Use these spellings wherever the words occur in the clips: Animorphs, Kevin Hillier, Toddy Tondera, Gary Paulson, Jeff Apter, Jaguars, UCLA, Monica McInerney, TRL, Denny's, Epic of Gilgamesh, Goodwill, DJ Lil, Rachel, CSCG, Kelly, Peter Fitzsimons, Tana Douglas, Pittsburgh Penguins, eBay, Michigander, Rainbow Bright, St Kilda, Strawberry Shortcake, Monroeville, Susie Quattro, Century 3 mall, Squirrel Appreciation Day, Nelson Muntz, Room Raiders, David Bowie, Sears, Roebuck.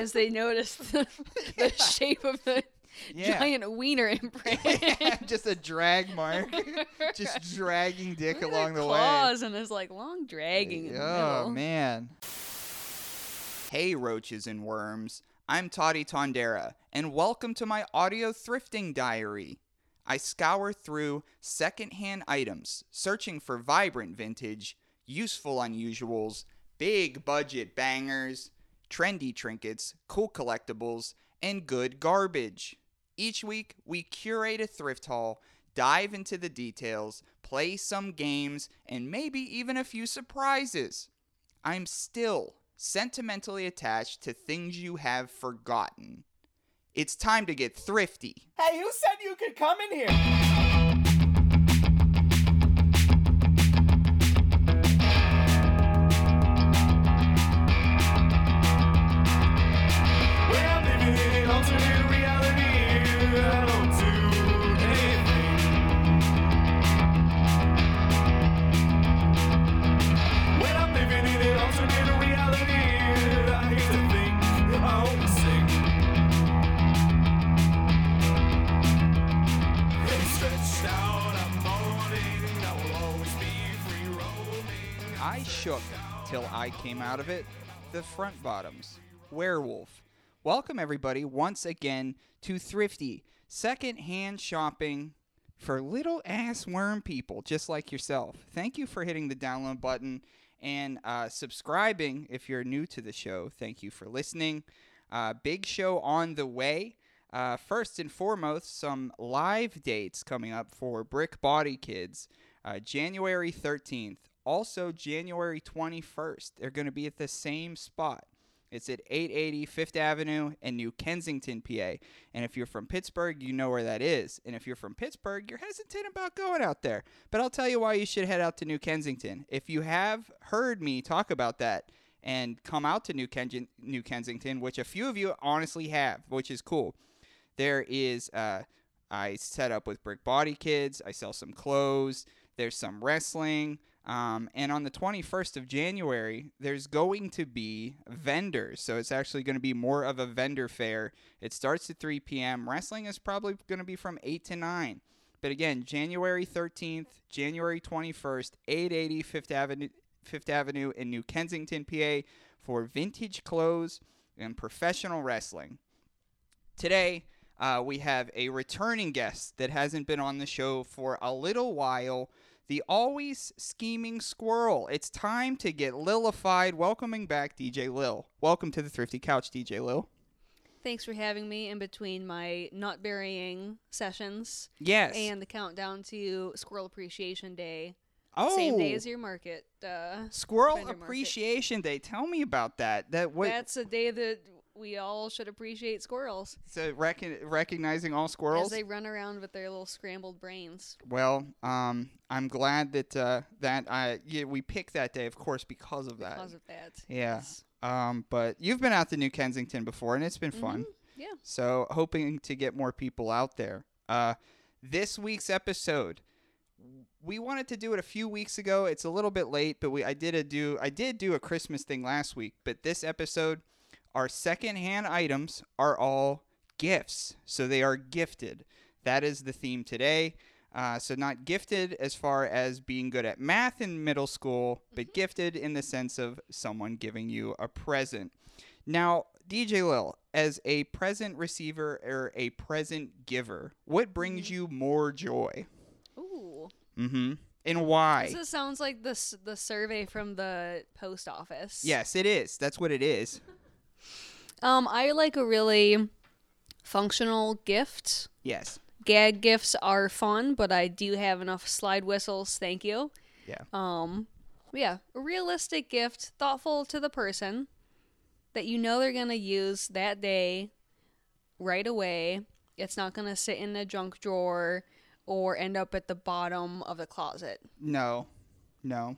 as they noticed the shape of the giant wiener imprint. Yeah, just a drag mark. Just dragging dick along the way. Claws and this like long dragging in the middle. Oh, man. Hey, roaches and worms. I'm Toddy Tondera, and welcome to my audio thrifting diary. I scour through secondhand items, searching for vibrant vintage, useful unusuals, big budget bangers, trendy trinkets, cool collectibles, and good garbage. Each week, we curate a thrift haul, dive into the details, play some games, and maybe even a few surprises. I'm still sentimentally attached to things you have forgotten. It's time to get thrifty. Hey, who said you could come in here? Well, living in an alternate reality here, I don't do anything. When I'm living in an alternate reality here, I hate to think I won't sing. I shook till I came out of it. The front bottoms. Werewolf. Welcome everybody once again to Thrifty, secondhand shopping for little ass worm people just like yourself. Thank you for hitting the download button and subscribing if you're new to the show. Thank you for listening. Big show on the way. First and foremost, some live dates coming up for Brick Body Kids. January 13th, also January 21st. They're going to be at the same spot. It's at 880 Fifth Avenue in New Kensington, PA. And if you're from Pittsburgh, you know where that is. And if you're from Pittsburgh, you're hesitant about going out there. But I'll tell you why you should head out to New Kensington. If you have heard me talk about that and come out to New Kensington, which a few of you honestly have, which is cool. There is, I set up with Brick Body Kids. I sell some clothes. There's some wrestling. And on the 21st of January, there's going to be vendors. So it's actually going to be more of a vendor fair. It starts at 3 p.m. Wrestling is probably going to be from 8 to 9. But again, January 13th, January 21st, 880 Fifth Avenue in New Kensington, PA for vintage clothes and professional wrestling. Today, we have a returning guest that hasn't been on the show for a little while, the Always Scheming Squirrel. It's time to get lilified. Welcoming back DJ Lil. Welcome to the Thrifty Couch, DJ Lil. Thanks for having me in between my nut burying sessions. Yes. And the countdown to Squirrel Appreciation Day. Oh. Same day as your market. Squirrel Appreciation Day. Tell me about that. That's a day that we all should appreciate squirrels. So recognizing all squirrels? As they run around with their little scrambled brains. Well, I'm glad that we picked that day, of course, because of that. Yeah. Yes. But you've been out to New Kensington before, and it's been fun. Yeah. So hoping to get more people out there. This week's episode, we wanted to do it a few weeks ago. It's a little bit late, but I did do a Christmas thing last week. But this episode, our secondhand items are all gifts, so they are gifted. That is the theme today. So not gifted as far as being good at math in middle school, but gifted in the sense of someone giving you a present. Now, DJ Lil, as a present receiver or a present giver, what brings you more joy? Ooh. Mm-hmm. And why? This sounds like the survey from the post office. Yes, it is. That's what it is. I like a really functional gift. Yes. Gag gifts are fun, but I do have enough slide whistles. Thank you. Yeah. A realistic gift, thoughtful to the person that you know they're going to use that day right away. It's not going to sit in a junk drawer or end up at the bottom of the closet. No. So.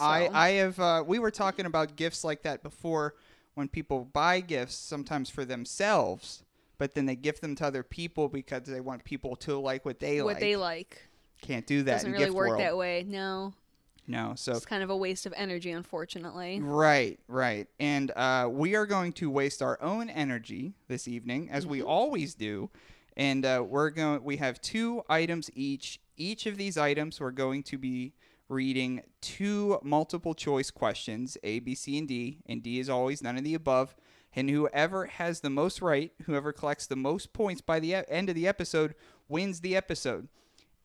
I have, we were talking about gifts like that before. When people buy gifts, sometimes for themselves, but then they gift them to other people because they want people to like what they like. Can't do that. Doesn't really work that way. No. So it's kind of a waste of energy, unfortunately. Right. And we are going to waste our own energy this evening, as we always do. And we have 2 items each. Each of these items, we're going to be reading 2 multiple choice questions, A, B, C, and D. And D is always none of the above. And whoever has the most right, whoever collects the most points by the end of the episode, wins the episode.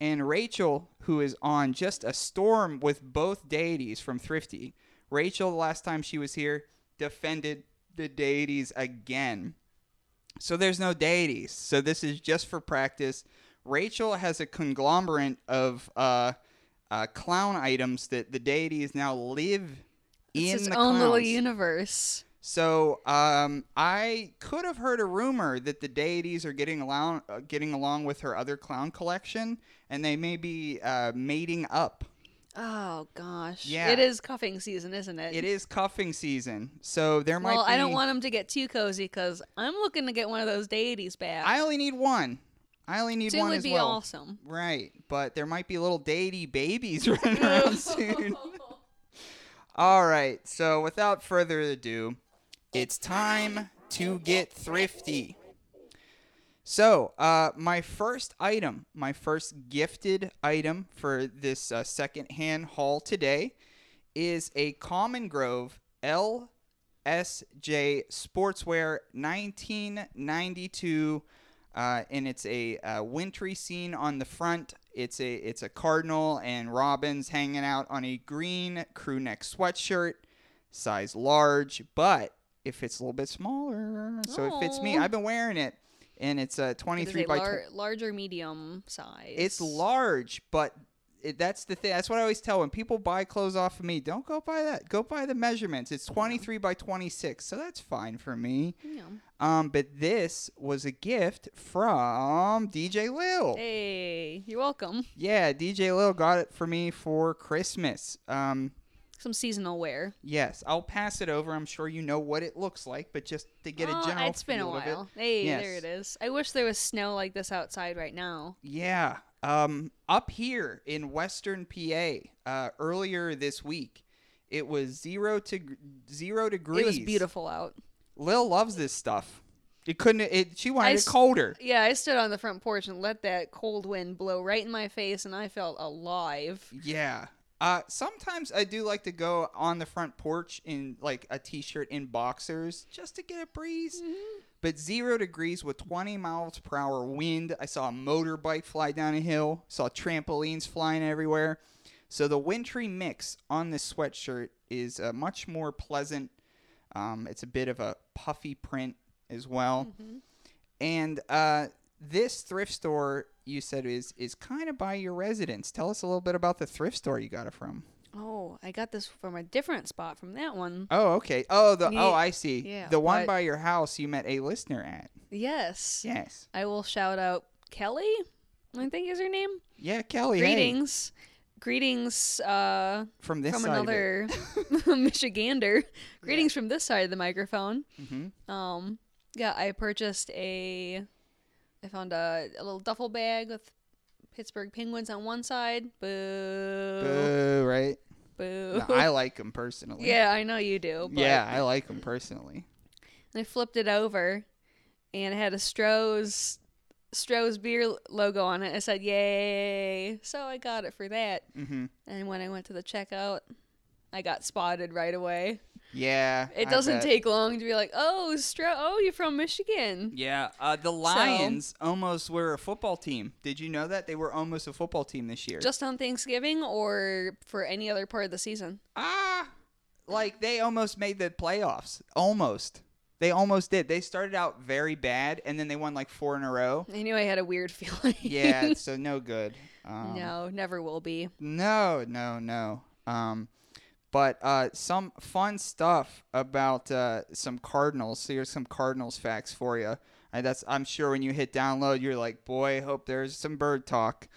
And Rachel, who is on just a storm with both deities from Thrifty. Rachel, last time she was here, defended the deities again. So there's no deities. So this is just for practice. Rachel has a conglomerate of clown items that the deities now live in. It's its own little universe. So I could have heard a rumor that the deities are getting along with her other clown collection, and they may be mating up. Oh, gosh. Yeah. It is cuffing season, isn't it? It is cuffing season. So there might be... Well, I don't want them to get too cozy, because I'm looking to get one of those deities back. I only need one. Two would be awesome. Right. But there might be little deity babies running around soon. All right. So without further ado... It's time to get thrifty. So, my first gifted item for this secondhand haul today is a Common Grove LSJ Sportswear 1992, and it's a wintry scene on the front. It's a cardinal and robins hanging out on a green crew neck sweatshirt, size large, but it fits a little bit smaller, so it fits me. I've been wearing it, and it's a 23 by larger medium size. It's large, but that's the thing. That's what I always tell when people buy clothes off of me. Don't go buy that. Go buy the measurements. It's 23 by 26, so that's fine for me. Yeah. But this was a gift from DJ Lil. Hey, you're welcome. Yeah, DJ Lil got it for me for Christmas. Some seasonal wear. Yes. I'll pass it over. I'm sure you know what it looks like, but just to get a general it's been feel a while. Of it. Hey, yes. There it is. I wish there was snow like this outside right now. Yeah. Up here in Western PA, earlier this week, it was 0 degrees. It was beautiful out. Lil loves this stuff. She wanted it colder. Yeah, I stood on the front porch and let that cold wind blow right in my face, and I felt alive. Yeah. Sometimes I do like to go on the front porch in like a t-shirt and boxers just to get a breeze. Mm-hmm. But 0 degrees with 20 miles per hour wind. I saw a motorbike fly down a hill, saw trampolines flying everywhere. So the wintry mix on this sweatshirt is much more pleasant. It's a bit of a puffy print as well. Mm-hmm. And this thrift store you said is kind of by your residence. Tell us a little bit about the thrift store you got it from. Oh, I got this from a different spot from that one. Oh, okay. Oh, I see. Yeah, the one by your house you met a listener at. Yes. Yes. I will shout out Kelly, I think is her name. Yeah, Kelly. Greetings. Hey. Greetings from another Michigander. Greetings from this side of the microphone. Mm-hmm. Yeah, I purchased I found a little duffel bag with Pittsburgh Penguins on one side. Boo. Boo, right? Boo. No, I like them personally. Yeah, I know you do. But yeah, I like them personally. And I flipped it over, and it had a Stroh's beer logo on it. I said, yay. So I got it for that. Mm-hmm. And when I went to the checkout, I got spotted right away. Yeah. It doesn't take long to be like, you're from Michigan. Yeah. The Lions almost were a football team. Did you know that? They were almost a football team this year. Just on Thanksgiving or for any other part of the season? Like they almost made the playoffs. Almost. They almost did. They started out very bad, and then they won like 4 in a row. I knew I had a weird feeling. Yeah, so no good. No, never will be. No. But some fun stuff about some Cardinals. So here's some Cardinals facts for you. And I'm sure when you hit download, you're like, boy, hope there's some bird talk.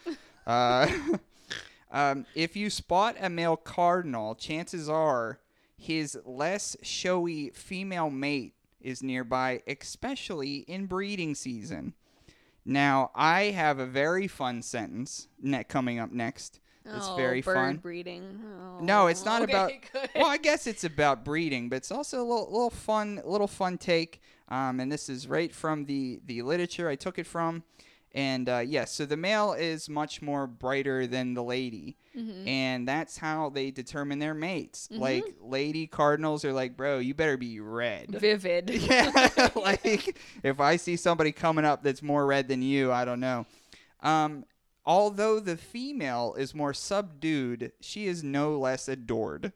If you spot a male Cardinal, chances are his less showy female mate is nearby, especially in breeding season. Now, I have a very fun sentence coming up next. It's very fun. Breeding. Oh. No, it's not about. Good. Well, I guess it's about breeding, but it's also a little fun take. And this is right from the literature I took it from. And so the male is much more brighter than the lady, mm-hmm. and that's how they determine their mates. Mm-hmm. Like lady cardinals are like, bro, you better be red, vivid. Yeah, like if I see somebody coming up that's more red than you, I don't know. Although the female is more subdued, she is no less adored.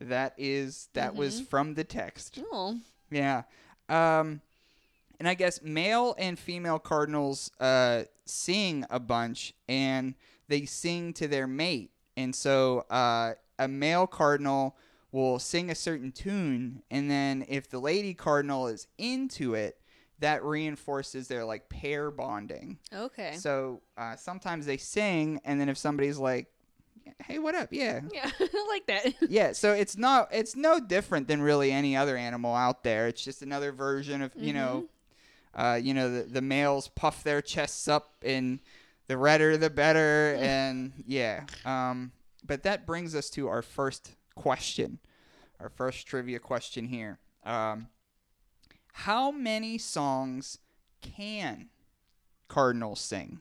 That mm-hmm. was from the text. Oh. Yeah. And I guess male and female cardinals sing a bunch, and they sing to their mate. And so a male cardinal will sing a certain tune, and then if the lady cardinal is into it, that reinforces their like pair bonding. Okay. So sometimes they sing, and then if somebody's like, hey, what up? Yeah, I like that. Yeah, so it's no different than really any other animal out there. It's just another version of, mm-hmm. The males puff their chests up, and the redder the better, and yeah. But that brings us to our first question, our first trivia question here. How many songs can cardinals sing?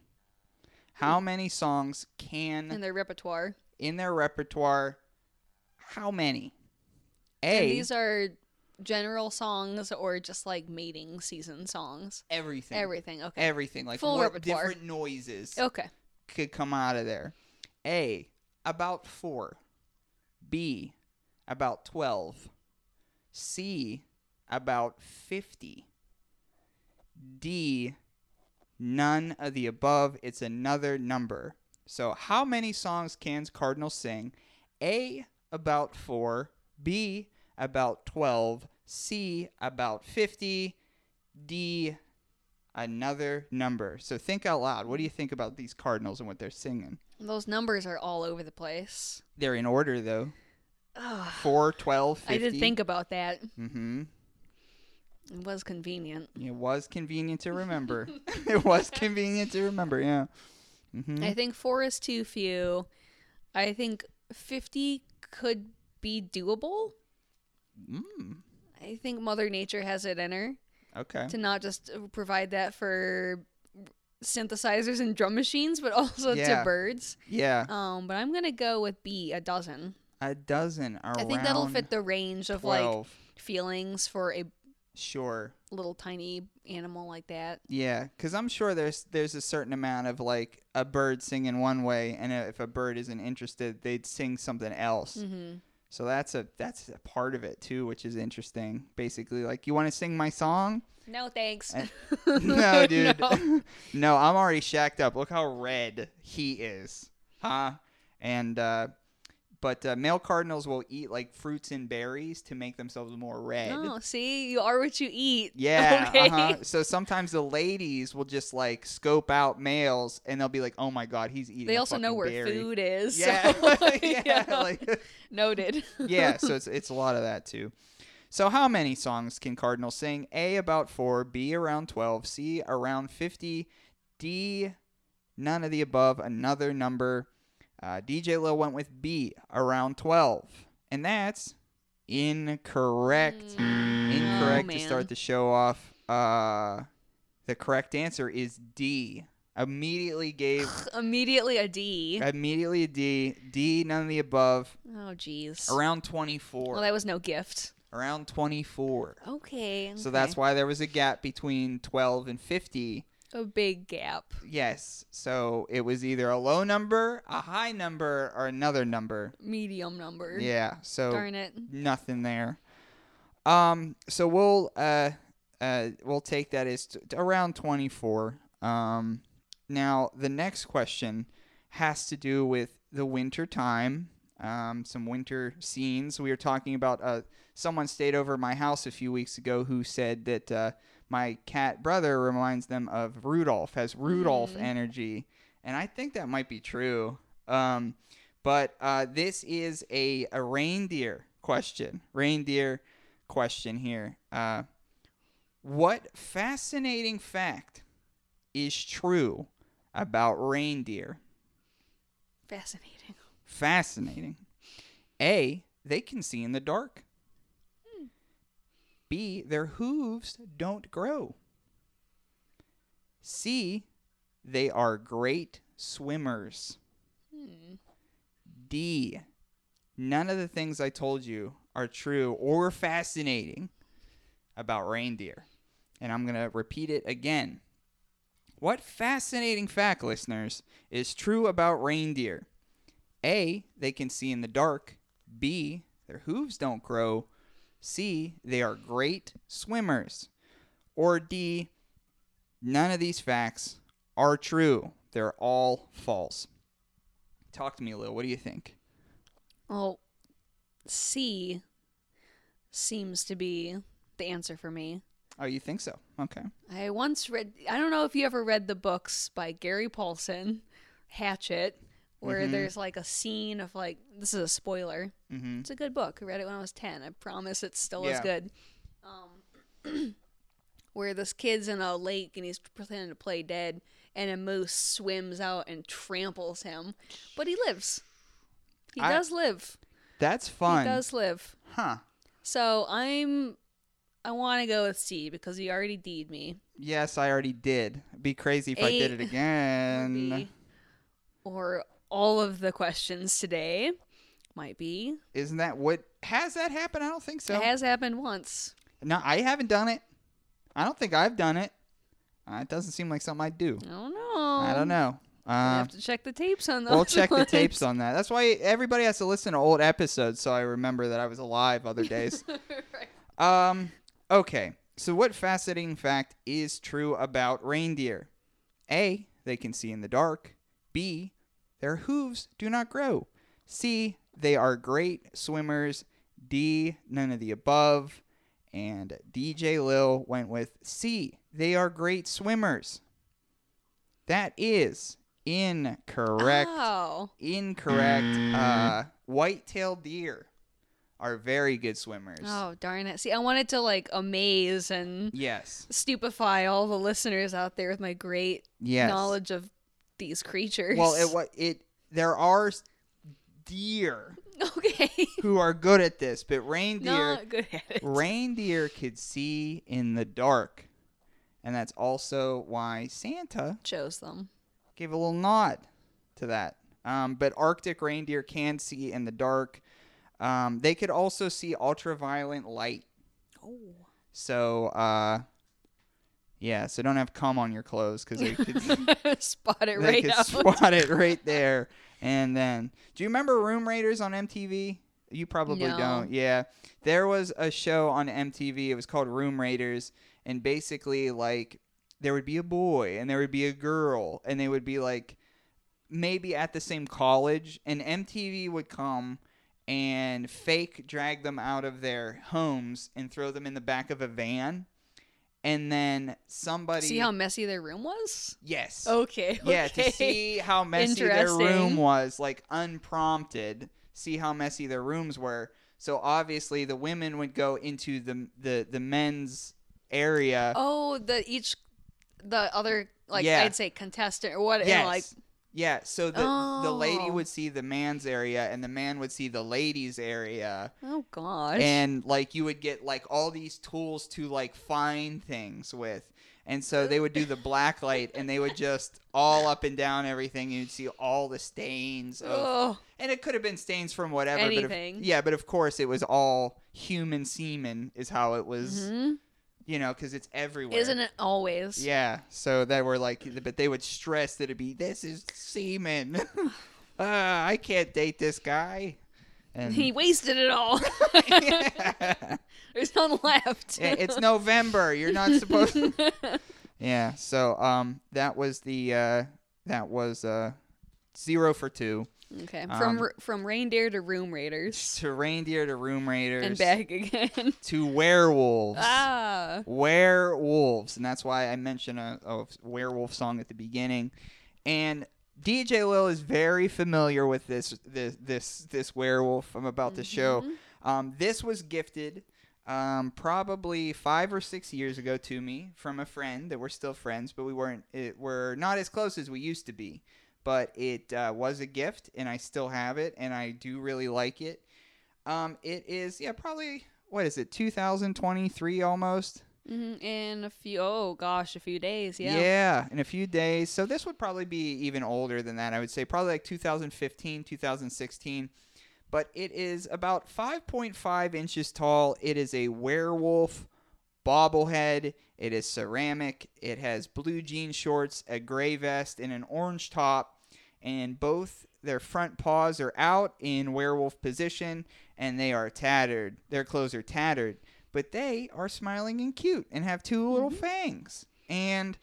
How many songs can in their repertoire? How many? And these are general songs or just like mating season songs? Everything. Okay. Everything. Like full what repertoire. Different noises. Okay. Could come out of there. A, about 4. B, about 12. C, about 50. D, none of the above. It's another number. So how many songs can cardinals sing? A, about 4. B, about 12. C, about 50. D, another number. So think out loud. What do you think about these cardinals and what they're singing? Those numbers are all over the place. They're in order, though. 4, 12, 50. I did think about that. Mm-hmm. It was convenient. It was convenient to remember. Yeah. Mm-hmm. I think 4 is too few. I think 50 could be doable. Mm. I think Mother Nature has it in her. Okay. To not just provide that for synthesizers and drum machines, but also to birds. Yeah. But I'm going to go with B, 12. 12. I think that'll fit the range of 12. Like feelings for a sure little tiny animal like that. Yeah, because I'm sure there's a certain amount of like a bird singing one way, and if a bird isn't interested, they'd sing something else. Mm-hmm. So that's a part of it too, which is interesting. Basically, like, you want to sing my song? No, thanks. No, dude. No, I'm already shacked up. Look how red he is, huh? And But male cardinals will eat, like, fruits and berries to make themselves more red. Oh, see? You are what you eat. Yeah. Okay. Uh-huh. So sometimes the ladies will just, like, scope out males, and they'll be like, oh, my God, he's eating a fucking berry. They also know where food is. Yeah. So, yeah. Like, noted. Yeah. So it's a lot of that, too. So how many songs can cardinals sing? A, about 4. B, around 12. C, around 50. D, none of the above. Another number. DJ Lil went with B, around 12. And that's incorrect. Incorrect to start the show off. The correct answer is D. Immediately a D. D, none of the above. Oh, geez. Around 24. Well, that was no gift. Around 24. Okay. So that's why there was a gap between 12 and 50. A big gap. Yes. So it was either a low number, a high number, or another number. Medium number. Yeah. So darn it. Nothing there. So we'll take that as around 24. Now the next question has to do with the winter time. Some winter scenes. We were talking about someone stayed over my house a few weeks ago who said that my cat brother reminds them of Rudolph, has Rudolph energy. And I think that might be true. But this is a reindeer question here. What fascinating fact is true about reindeer? Fascinating. fascinating. A, they can see in the dark. B, their hooves don't grow. C, they are great swimmers. D, none of the things I told you are true or fascinating about reindeer. And I'm going to repeat it again. What fascinating fact, listeners, is true about reindeer? A, they can see in the dark. B, their hooves don't grow. C, they are great swimmers. Or D, none of these facts are true. They're all false. Talk to me, Lil. What do you think? Well, C seems to be the answer for me. Oh, you think so? Okay. I once read, I don't know if you ever read the books by Gary Paulson, Hatchet, where there's like a scene of like, this is a spoiler. It's a good book. I read it when I was 10. I promise it's still as good. Where this kid's in a lake and he's pretending to play dead and a moose swims out and tramples him. But he lives. He does live. That's fun. He does live. Huh. So I want to go with C because you already D'd me. Yes, I already did. It'd be crazy if I did it again. Or all of the questions today might be. Isn't that what... Has that happened? I don't think so. It has happened once. No, I haven't done it. I don't think I've done it. It doesn't seem like something I do. I don't know. I have to check the tapes on those. We'll check the tapes on that. That's why everybody has to listen to old episodes so I remember that I was alive other days. Right. Okay, so what fascinating fact is true about reindeer? A, they can see in the dark. B, their hooves do not grow. C, they are great swimmers. D, none of the above. And DJ Lil went with C, they are great swimmers. That is incorrect. Incorrect. White-tailed deer are very good swimmers. Oh, darn it. See, I wanted to, like, amaze and stupefy all the listeners out there with my great knowledge of these creatures. Well, there are deer who are good at this, but reindeer could see in the dark. And that's also why Santa chose them. Gave a little nod to that. But Arctic reindeer can see in the dark. They could also see ultraviolet light. Oh. So, so don't have cum on your clothes because they could spot it right now. Spot it right there. And then, do you remember Room Raiders on MTV? You probably don't. Yeah. There was a show on MTV. It was called Room Raiders. And basically, like, there would be a boy and there would be a girl. And they would be, like, maybe at the same college. And MTV would come and fake drag them out of their homes and throw them in the back of a van. And then somebody... See how messy their room was? Yes. Okay. Yeah, to see how messy their room was, like, unprompted. See how messy their rooms were. So, obviously, the women would go into the men's... area. Oh, the other, like, I'd say contestant or what. Yes. Like, yeah. So the lady would see the man's area and the man would see the lady's area. Oh gosh. And like you would get like all these tools to like find things with. And so they would do the black light and they would just all up and down everything. You'd see all the stains. And it could have been stains from whatever. Anything. But of course it was all human semen is how it was. Mm-hmm. You know, because it's everywhere. Isn't it always? Yeah. So they were like, but they would stress that it'd be, this is semen. I can't date this guy. And he wasted it all. There's none left. It's November. You're not supposed to. Yeah. So that was 0 for 2. Okay, from reindeer to Room Raiders. To reindeer to Room Raiders. And back again. To werewolves. Ah. Werewolves. And that's why I mentioned a werewolf song at the beginning. And DJ Lil is very familiar with this werewolf I'm about to show. This was gifted probably 5 or 6 years ago to me from a friend that we're still friends, but we're not as close as we used to be. but it was a gift, and I still have it, and I do really like it. It is, yeah, probably, what is it, 2023 almost? Mm-hmm. In a few days, yeah. Yeah, in a few days. So this would probably be even older than that. I would say probably like 2015, 2016. But it is about 5.5 inches tall. It is a werewolf bobblehead. It is ceramic. It has blue jean shorts, a gray vest, and an orange top. And both their front paws are out in werewolf position, and they are tattered. Their clothes are tattered. But they are smiling and cute and have two little fangs. And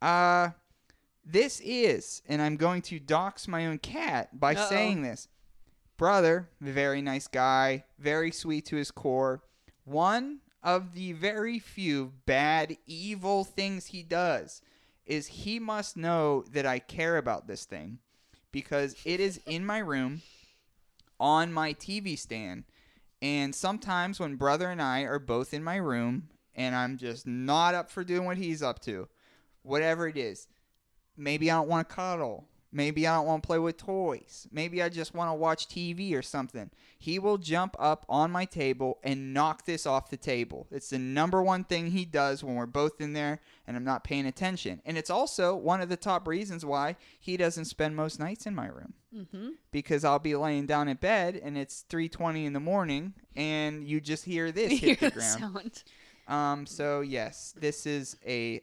this is, and I'm going to dox my own cat by saying this. Brother, very nice guy, very sweet to his core. One of the very few bad, evil things he does is he must know that I care about this thing, because it is in my room on my TV stand. And sometimes when brother and I are both in my room and I'm just not up for doing what he's up to, whatever it is, maybe I don't want to cuddle. Maybe I don't want to play with toys. Maybe I just want to watch TV or something. He will jump up on my table and knock this off the table. It's the number one thing he does when we're both in there and I'm not paying attention. And it's also one of the top reasons why he doesn't spend most nights in my room. Mm-hmm. Because I'll be laying down in bed and it's 3:20 in the morning and you just hear this hit the ground. Sound. So, yes, this is a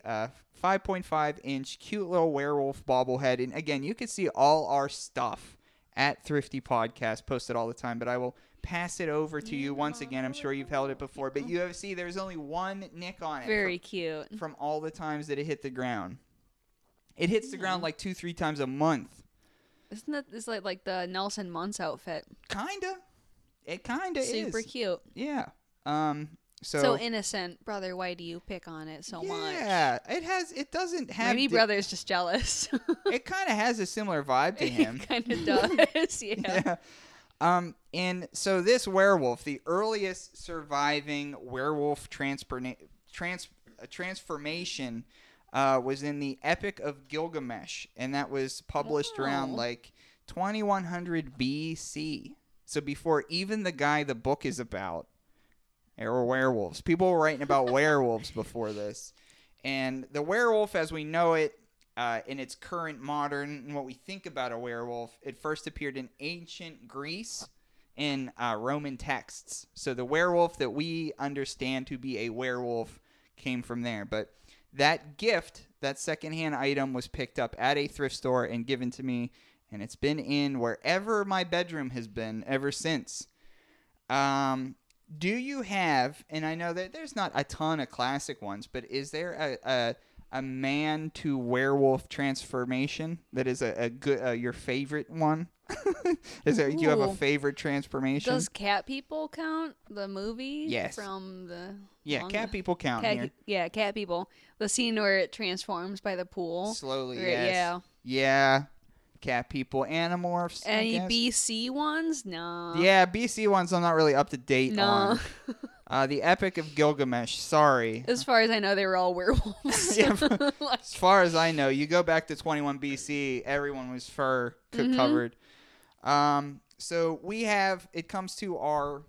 5.5-inch cute little werewolf bobblehead. And, again, you can see all our stuff at Thrifty Podcast, posted all the time. But I will pass it over to you once again. I'm sure you've held it before. But you see there's only one nick on it. Very cute. From all the times that it hit the ground. It hits the ground like 2-3 times a month. Isn't that this like the Nelson Muntz outfit? Kind of. It kind of is. Super cute. Yeah. So innocent, brother. Why do you pick on it so much? Yeah, it doesn't have. Maybe brother is just jealous. It kind of has a similar vibe to him. It kind of does, yeah. And so this werewolf, the earliest surviving werewolf transformation, was in the Epic of Gilgamesh, and that was published around like 2100 BC. So before even the guy the book is about. Or werewolves. People were writing about werewolves before this. And the werewolf as we know it, in its current modern, and what we think about a werewolf, it first appeared in ancient Greece in Roman texts. So the werewolf that we understand to be a werewolf came from there. But that gift, that secondhand item, was picked up at a thrift store and given to me. And it's been in wherever my bedroom has been ever since. Do you have, and I know that there's not a ton of classic ones, but is there a man to werewolf transformation that is a good your favorite one? Is there? Do you have a favorite transformation? Does Cat People count? The movie? Yes. From the Cat People count here. Yeah, Cat People. The scene where it transforms by the pool slowly. Yes. Yeah. Yeah. Cat People, Animorphs. Any BC ones? No. Yeah, BC ones I'm not really up to date on. The Epic of Gilgamesh, sorry. As far as I know, they were all werewolves. Yeah, as far as I know, you go back to 21 BC, everyone was fur covered. So we have, it comes to our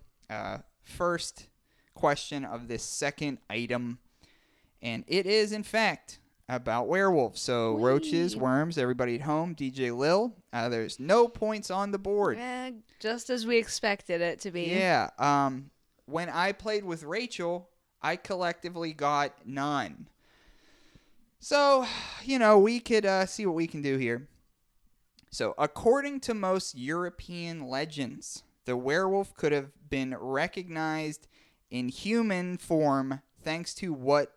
first question of this second item. And it is, in fact, about werewolves. So roaches, worms, everybody at home, DJ Lil. There's no points on the board. Just as we expected it to be. Yeah. When I played with Rachel, I collectively got none. So, you know, we could see what we can do here. So, according to most European legends, the werewolf could have been recognized in human form thanks to what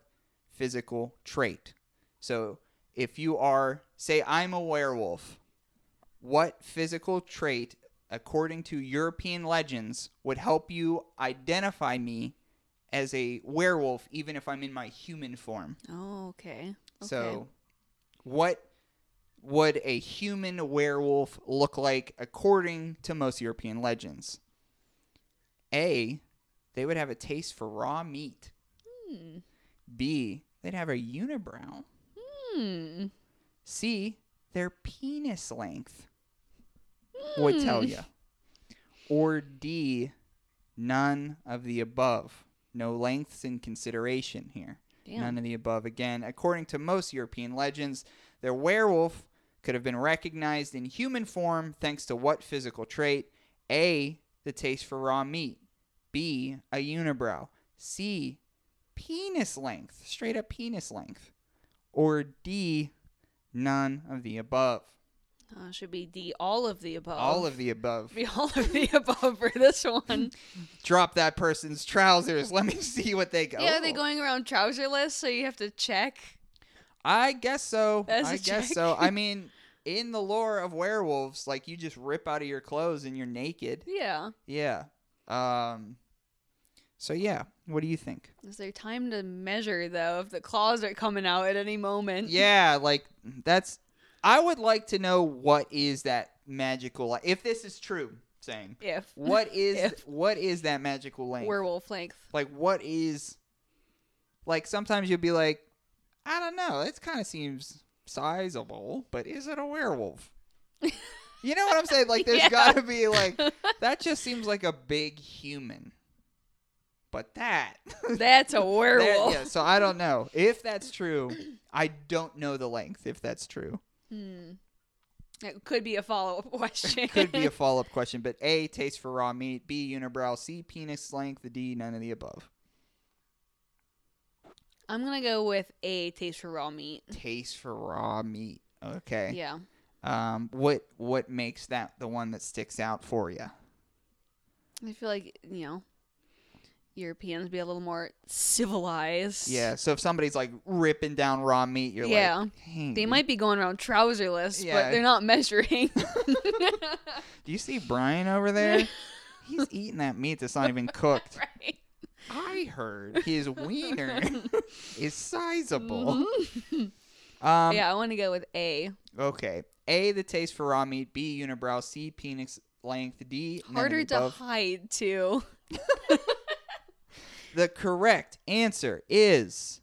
physical trait? So if you are, say I'm a werewolf, what physical trait, according to European legends, would help you identify me as a werewolf even if I'm in my human form? Oh, okay. So what would a human werewolf look like according to most European legends? A, they would have a taste for raw meat. B, they'd have a unibrow. C, their penis length would tell you. Or D, none of the above. No lengths in consideration here. Damn. None of the above. Again, according to most European legends, their werewolf could have been recognized in human form thanks to what physical trait? A, the taste for raw meat. B, a unibrow. C, penis length. Straight up penis length. Or D, none of the above. Should be D, all of the above. All of the above. Be all of the above for this one. Drop that person's trousers. Let me see what they go. Yeah, are they going around trouserless, so you have to check? I guess so. I guess so. I mean, in the lore of werewolves, like, you just rip out of your clothes and you're naked. Yeah. Yeah. So, yeah. What do you think? Is there time to measure, though, if the claws are coming out at any moment? Yeah, like, that's... I would like to know what is that magical, if this is true, saying. If. What is that magical length? Werewolf length. Like, what is, like, sometimes you'll be like, I don't know, it kind of seems sizable, but is it a werewolf? You know what I'm saying? Like, there's got to be, like, that just seems like a big human. But that's a werewolf. Yeah, so I don't know. If that's true, I don't know the length, if that's true. It could be a follow-up question. It could be a follow-up question, but A, taste for raw meat, B, unibrow, C, penis length, D, none of the above. I'm going to go with A, taste for raw meat. Taste for raw meat. Okay. Yeah. What makes that the one that sticks out for you? I feel like, you know, Europeans be a little more civilized. Yeah, so if somebody's like ripping down raw meat, you're like, hey. They might be going around trouserless, but they're not measuring. Do you see Brian over there? He's eating that meat that's not even cooked. Right. I heard his wiener is sizable. Mm-hmm. I want to go with A. Okay. A, the taste for raw meat. B, unibrow. C, penis length. D, harder to hide, too. The correct answer is,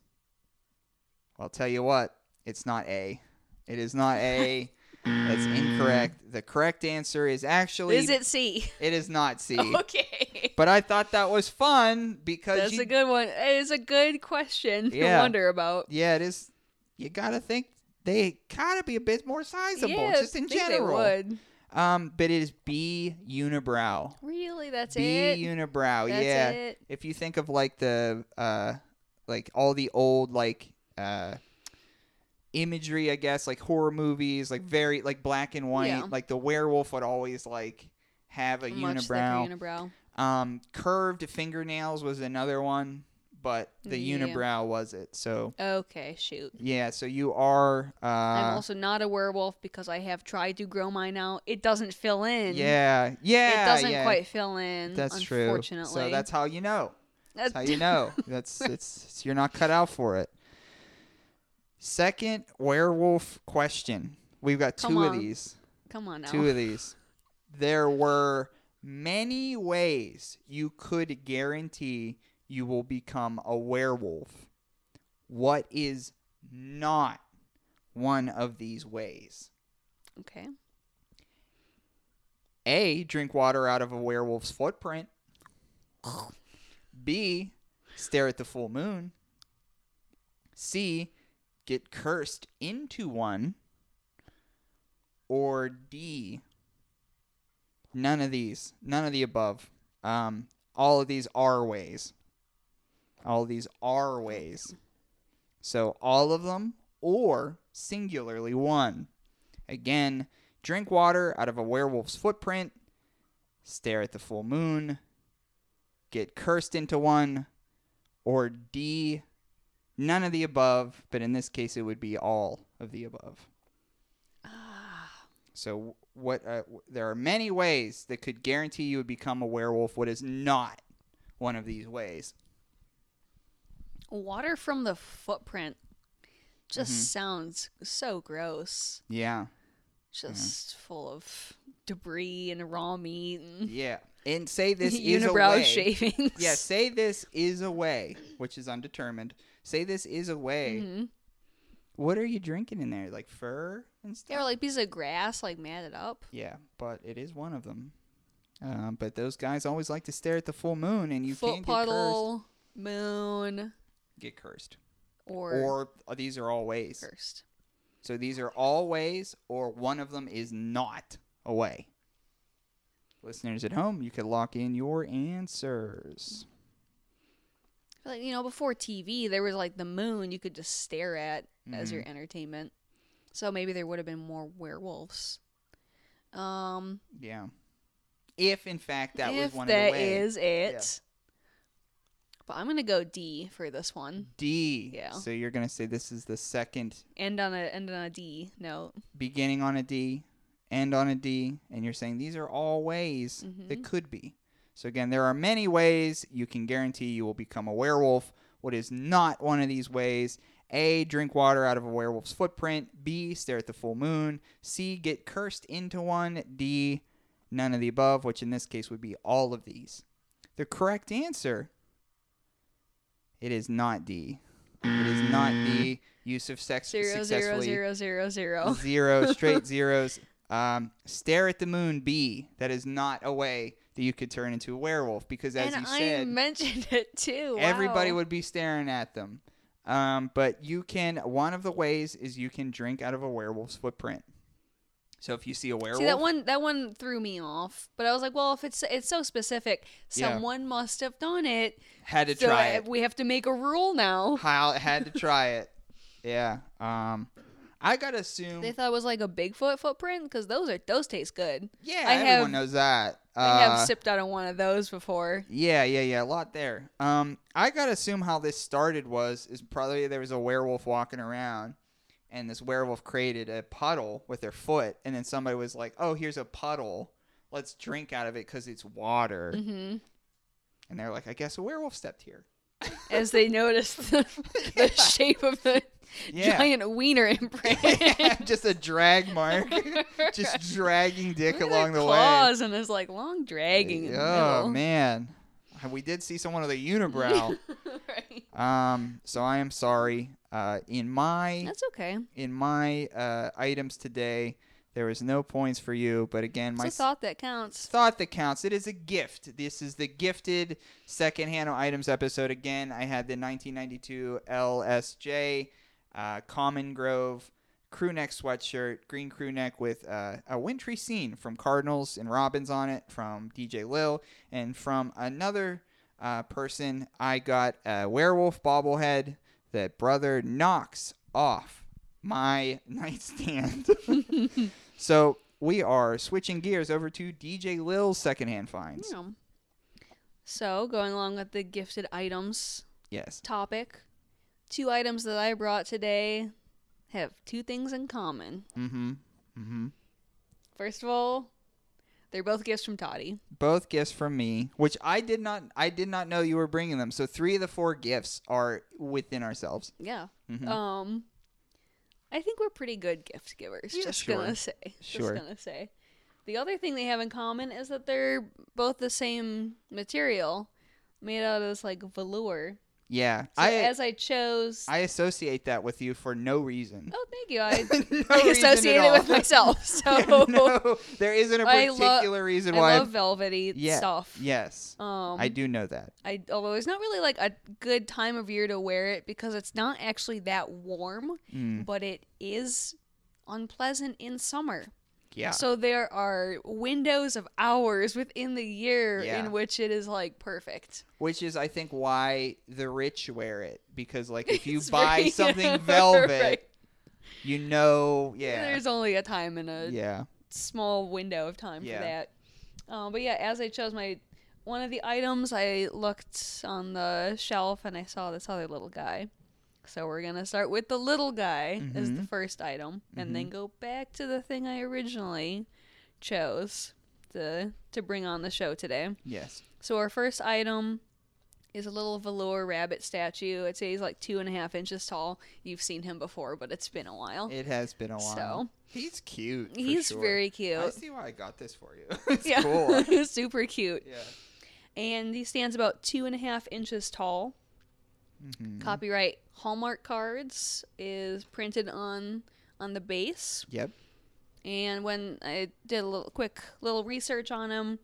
I'll tell you what, it's not A. It is not A. That's incorrect. The correct answer is actually... Is it C? It is not C. Okay. But I thought that was fun because... That's a good one. It is a good question to wonder about. Yeah, it is. You got to think they got to be a bit more sizable, just in general. They would. But it is B, unibrow. Really? That's it? B, unibrow. That's it. If you think of like the, like all the old, like, imagery, I guess, like horror movies, like very, like black and white, like the werewolf would always like have a unibrow. Much thicker unibrow. Curved fingernails was another one, but the unibrow was it. So. Okay, shoot. Yeah, so you are... I'm also not a werewolf because I have tried to grow mine out. It doesn't fill in. Yeah, yeah. It doesn't quite fill in, that's unfortunately. True. So that's how you know. That's how you know. It's you're not cut out for it. Second werewolf question. We've got two of these. Come on now. Two of these. There were many ways you could guarantee... you will become a werewolf. What is not one of these ways? Okay. A, drink water out of a werewolf's footprint. B, stare at the full moon. C, get cursed into one. Or D, none of these. None of the above. All of these are ways. All these are ways. So all of them or singularly one. Again, drink water out of a werewolf's footprint, stare at the full moon, get cursed into one, or D, none of the above, but in this case it would be all of the above. So what? There are many ways that could guarantee you would become a werewolf. What is not one of these ways? Water from the footprint just sounds so gross. Yeah. Just full of debris and raw meat. And And say this is a way. Unibrow shavings. Yeah, say this is a way, which is undetermined. Say this is a way What are you drinking in there? Like fur and stuff? Yeah, or like pieces of grass, like matted up. Yeah, but it is one of them. But those guys always like to stare at the full moon, and you can't get cursed. Moon. Get cursed. Or these are all ways. Cursed. So these are all ways, or one of them is not a way. Listeners at home, you could lock in your answers. Like, you know, before TV, there was like the moon you could just stare at as your entertainment. So maybe there would have been more werewolves. Yeah. If, in fact, that was one of the ways. If that is it. Yeah. But I'm going to go D for this one. D. Yeah. So you're going to say this is the second. End on a D note. Beginning on a D. End on a D. And you're saying these are all ways that could be. So again, there are many ways you can guarantee you will become a werewolf. What is not one of these ways? A, drink water out of a werewolf's footprint. B, stare at the full moon. C, get cursed into one. D, none of the above, which in this case would be all of these. The correct answer, it is not D. It is not D. Use of sex successfully. 0, 0, 0, 0, 0. 0, straight zeros. Stare at the moon, B. That is not a way that you could turn into a werewolf, because as you said, I mentioned it too. Wow. Everybody would be staring at them. But you can. One of the ways is you can drink out of a werewolf's footprint. So if you see a werewolf, that one threw me off. But I was like, well, if it's so specific, someone must have done it. Had to try it. We have to make a rule now. Had to try it. Yeah. I gotta assume they thought it was like a Bigfoot footprint, because those taste good. Yeah, everyone knows that. I have sipped out on one of those before. Yeah, a lot there. I gotta assume how this started is probably there was a werewolf walking around, and this werewolf created a puddle with their foot, and then somebody was like, "Oh, here's a puddle, let's drink out of it because it's water." Mm-hmm. And they're like, "I guess a werewolf stepped here," as they noticed the shape of the giant wiener imprint. Just a drag mark. Just dragging dick along the way. Claws and this like long dragging. Oh man. We did see someone with a unibrow. Right. So I am sorry. That's okay. In my items today, there was no points for you, but again, my thought that counts. Thought that counts. It is a gift. This is the gifted secondhand items episode. Again, I had the 1992 LSJ Common Grove crew neck sweatshirt, green crew neck with a wintry scene from Cardinals and Robins on it, from DJ Lil, and from another person. I got a werewolf bobblehead that brother knocks off my nightstand. So we are switching gears over to DJ Lil's secondhand finds. Yeah. So going along with the gifted items topic, two items that I brought today have two things in common. First of all, they're both gifts from Toddy. Both gifts from me, which I did not know you were bringing them. So three of the four gifts are within ourselves. Yeah. I think we're pretty good gift givers. Yeah, just gonna say. The other thing they have in common is that they're both the same material, made out of this like velour. Yeah. So I associate that with you for no reason. Oh, thank you. I associate it with myself. So no, there isn't a particular reason why. I love velvety stuff. Yes. I do know that. Although it's not really like a good time of year to wear it, because it's not actually that warm, but it is unpleasant in summer. Yeah. So there are windows of hours within the year in which it is like perfect. Which is, I think, why the rich wear it, because like if you buy something velvet, you know, there's only a time in a small window of time for that. But yeah, as I chose one of the items, I looked on the shelf and I saw this other little guy. So we're going to start with the little guy as the first item, and then go back to the thing I originally chose to bring on the show today. Yes. So our first item is a little velour rabbit statue. I'd say he's like 2.5 inches tall. You've seen him before, but it's been a while. It has been a while. So he's cute. He's very cute. I see why I got this for you. It's cool. Super cute. Yeah. And he stands about 2.5 inches tall. Copyright Hallmark cards is printed on the base. Yep. And when I did a little quick little research on him,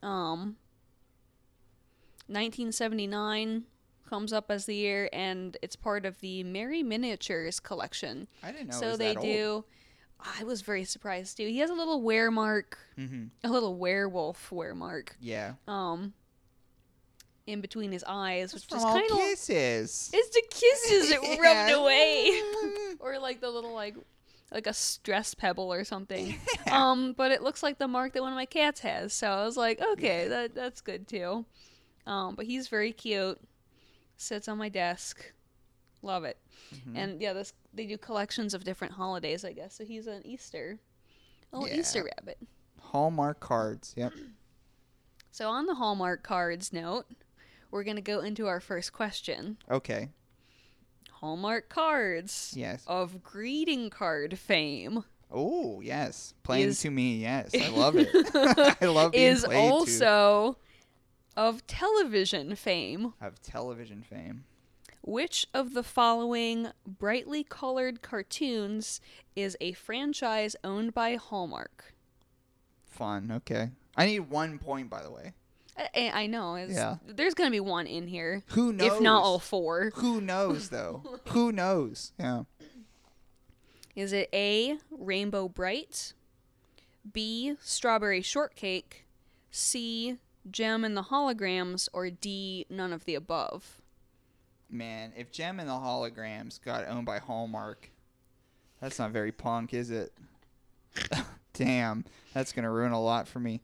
1979 comes up as the year, and it's part of the Merry Miniatures collection. I didn't know it was that old. So they do. I was very surprised too. He has a little wear mark, a little werewolf wear mark. Yeah. In between his eyes, which is kind of kisses. It's the kisses it rubbed away, or like the little like a stress pebble or something. Yeah. But it looks like the mark that one of my cats has. So I was like, okay, that's good too. But he's very cute. Sits on my desk. Love it. Mm-hmm. And yeah, they do collections of different holidays, I guess. So he's an Easter. Oh, yeah. Easter rabbit. Hallmark cards. Yep. So on the Hallmark cards note, we're going to go into our first question. Okay. Hallmark cards. Yes. Of greeting card fame. Oh, yes. Playing to me. Yes. I love it. I love being is played also to. Of television fame. Of television fame. Which of the following brightly colored cartoons is a franchise owned by Hallmark? Fun. Okay. I need 1 point, by the way. I know. Yeah. There's going to be one in here. Who knows? If not all four. Who knows, though? Who knows? Yeah. Is it A, Rainbow Bright, B, Strawberry Shortcake, C, Jem and the Holograms, or D, none of the above? Man, if Jem and the Holograms got owned by Hallmark, that's not very punk, is it? Damn, that's going to ruin a lot for me.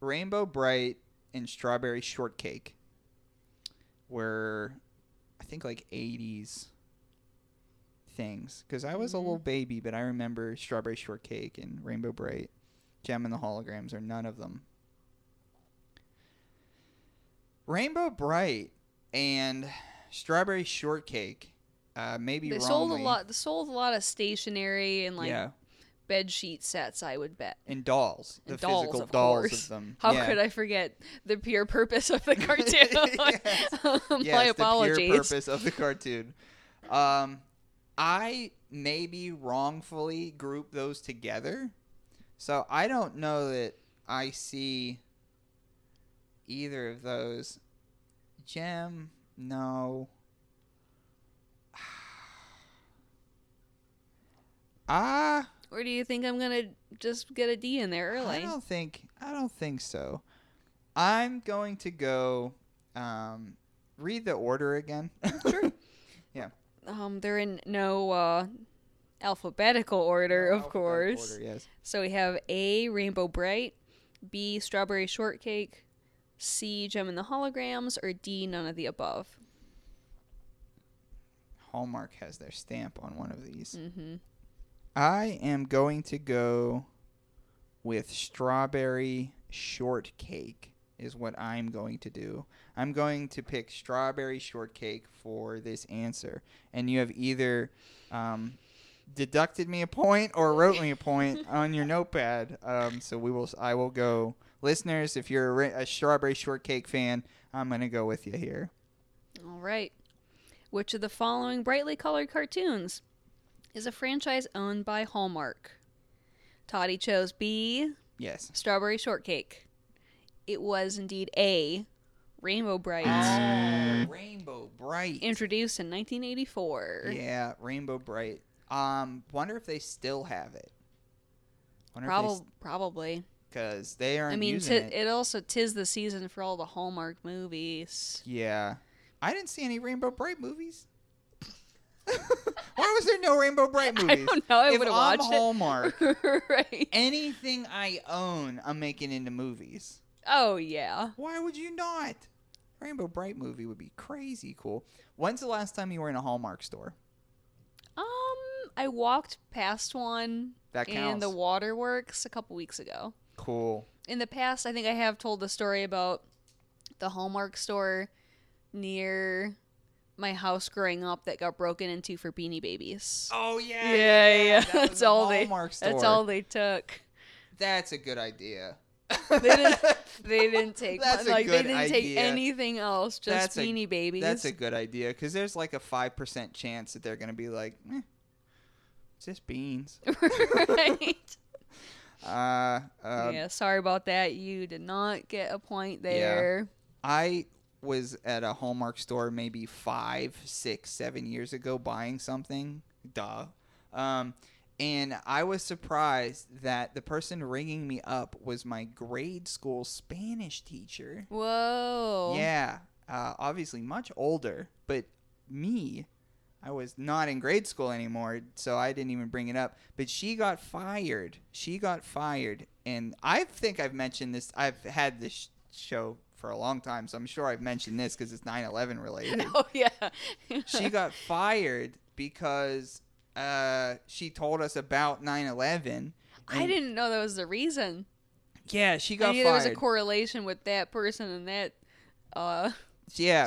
Rainbow Bright and Strawberry Shortcake were, I think, like 80s things. Because I was a little baby, but I remember Strawberry Shortcake and Rainbow Bright. Jem and the Holograms are none of them. Rainbow Bright and Strawberry Shortcake, maybe wrongly. They sold a lot of stationery and bed sheet sets, I would bet. And dolls. And the dolls, physical of dolls course. Of them. How could I forget the pure purpose of the cartoon? My apologies. The pure purpose of the cartoon. I maybe wrongfully group those together, so I don't know that I see either of those. Jem, no. Or do you think I'm gonna just get a D in there early? I don't think so. I'm going to go read the order again. Sure. Yeah. They're in no alphabetical order, of course. Order, yes. So we have A, Rainbow Bright, B, Strawberry Shortcake, C, Jem and the Holograms, or D, none of the above. Hallmark has their stamp on one of these. Mm-hmm. I am going to go with Strawberry Shortcake is what I'm going to do. I'm going to pick Strawberry Shortcake for this answer. And you have either deducted me a point or wrote me a point on your notepad. So I will go. Listeners, if you're a Strawberry Shortcake fan, I'm going to go with you here. All right. Which of the following brightly colored cartoons is a franchise owned by Hallmark? Toddy chose B. Yes. Strawberry Shortcake. It was indeed A, Rainbow Bright. Rainbow Bright. Introduced in 1984. Yeah, Rainbow Bright. Wonder if they still have it. Probably. Because they aren't using it. It also tis the season for all the Hallmark movies. Yeah. I didn't see any Rainbow Bright movies. Why was there no Rainbow Bright movies? I don't know. I would have watched it. If I'm Hallmark, right. Anything I own, I'm making into movies. Oh, yeah. Why would you not? Rainbow Bright movie would be crazy cool. When's the last time you were in a Hallmark store? I walked past one in the Waterworks a couple weeks ago. Cool. In the past, I think I have told the story about the Hallmark store near my house growing up that got broken into for Beanie Babies. Oh, yeah. Yeah. That's all Hallmark store. That's all they took. That's a good idea. They didn't take that's like they didn't idea. Take anything else. Just Beanie Babies. That's a good idea because there's like a 5% chance that they're gonna be like, it's just beans, right? Yeah. Sorry about that. You did not get a point there. Yeah. I was at a Hallmark store maybe 5, 6, 7 years ago buying something. Duh. And I was surprised that the person ringing me up was my grade school Spanish teacher. Whoa. Yeah. Obviously much older, but me, I was not in grade school anymore, so I didn't even bring it up. But she got fired. And I think I've mentioned this. I've had this show for a long time, so I'm sure I've mentioned this because it's 9/11 related. Oh, yeah. She got fired because... she told us about 9/11. I didn't know that was the reason. Yeah, she got fired. There was a correlation with that person and that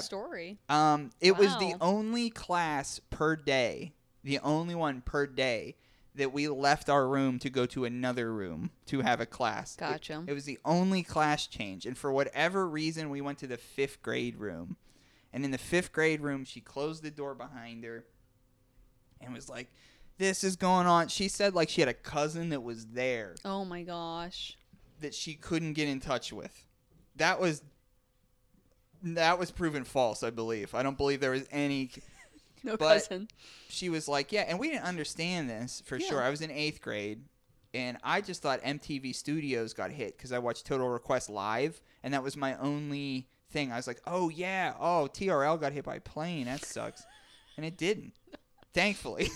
story. It was the only class per day, the only one per day that we left our room to go to another room to have a class. Gotcha. It was the only class change. And for whatever reason, we went to the 5th grade room. And in the 5th grade room, she closed the door behind her. And was like, this is going on. She said, like, she had a cousin that was there. Oh, my gosh. That she couldn't get in touch with. That was proven false, I believe. I don't believe there was any. Cousin. She was like, yeah. And we didn't understand this for sure. I was in 8th grade. And I just thought MTV Studios got hit because I watched Total Request live. And that was my only thing. I was like, oh, yeah. Oh, TRL got hit by a plane. That sucks. And it didn't. Thankfully.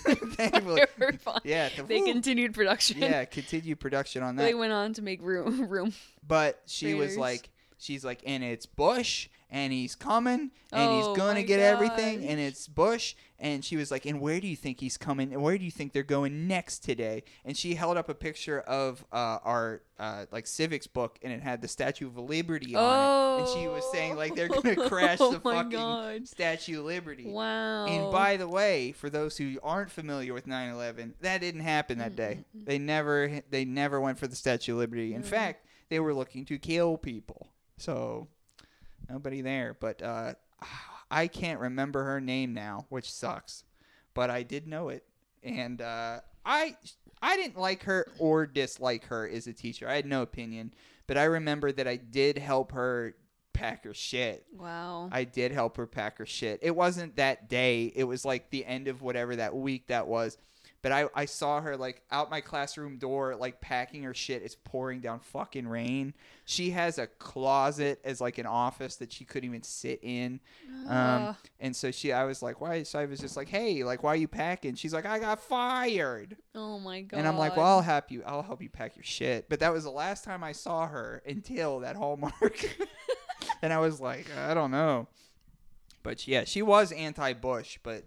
Yeah, they continued production. Yeah, continued production on that. They went on to make room. But she Raiders. Was like, she's like, and it's Bush, and he's coming, and he's gonna get everything, and it's Bush, and she was like, and where do you think he's coming, and where do you think they're going next today? And she held up a picture of our like civics book, and it had the Statue of Liberty on it, and she was saying like they're gonna crash the fucking Statue of Liberty. Wow! And by the way, for those who aren't familiar with 9/11, that didn't happen that day. They never went for the Statue of Liberty. In fact, they were looking to kill people. So, nobody there. But I can't remember her name now, which sucks. But I did know it. And I didn't like her or dislike her as a teacher. I had no opinion. But I remember that I did help her pack her shit. Wow. It wasn't that day. It was like the end of whatever that week that was. But I saw her, like, out my classroom door, like, packing her shit. It's pouring down fucking rain. She has a closet as, like, an office that she couldn't even sit in. And so I was like, why? So I was just like, hey, like, why are you packing? She's like, I got fired. Oh, my God. And I'm like, well, I'll help you pack your shit. But that was the last time I saw her until that Hallmark. And I was like, I don't know. But, yeah, she was anti-Bush, but...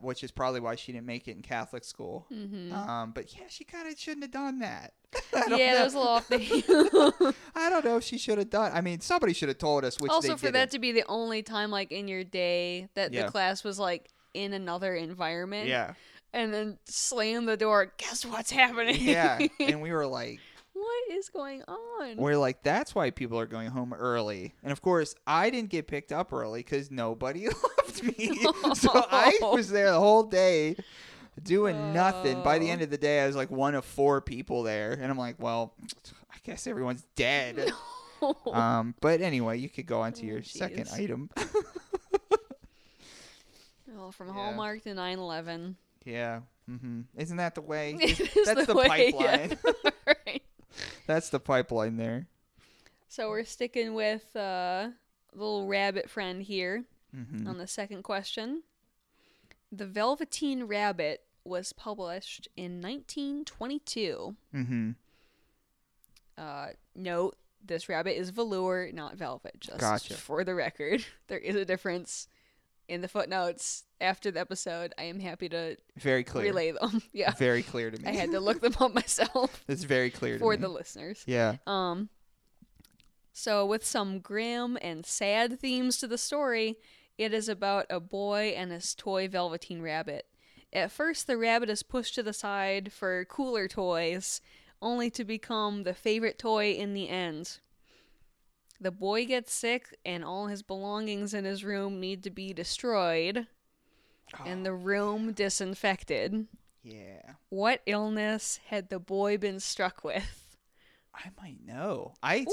which is probably why she didn't make it in Catholic school. Mm-hmm. But yeah, she kind of shouldn't have done that. That was a little off the heel. I don't know if she should have done. I mean, somebody should have told us, which also they that to be the only time, like, in your day that the class was, like, in another environment. Yeah. And then slam the door. Guess what's happening? Yeah. And we were like, what is going on? We're like, that's why people are going home early. And of course, I didn't get picked up early because nobody left me. So I was there the whole day doing nothing. By the end of the day, I was like one of 4 people there. And I'm like, well, I guess everyone's dead. No. But anyway, you could go on to your second item. From Hallmark to 9/11. Yeah. Mm-hmm. Isn't that the way? That's the pipeline. Yeah. Right. That's the pipeline there. So we're sticking with little rabbit friend here on the second question. The Velveteen Rabbit was published in 1922. Mm-hmm. Note, this rabbit is velour, not velvet, just for the record. There is a difference in the footnotes after the episode. I am happy to relay them. Yeah. Very clear to me. I had to look them up myself. It's very clear to me. For the listeners. Yeah. So with some grim and sad themes to the story, it is about a boy and his toy Velveteen Rabbit. At first, the rabbit is pushed to the side for cooler toys, only to become the favorite toy in the end. The boy gets sick, and all his belongings in his room need to be destroyed, and the room disinfected. Yeah. What illness had the boy been struck with? I might know. I've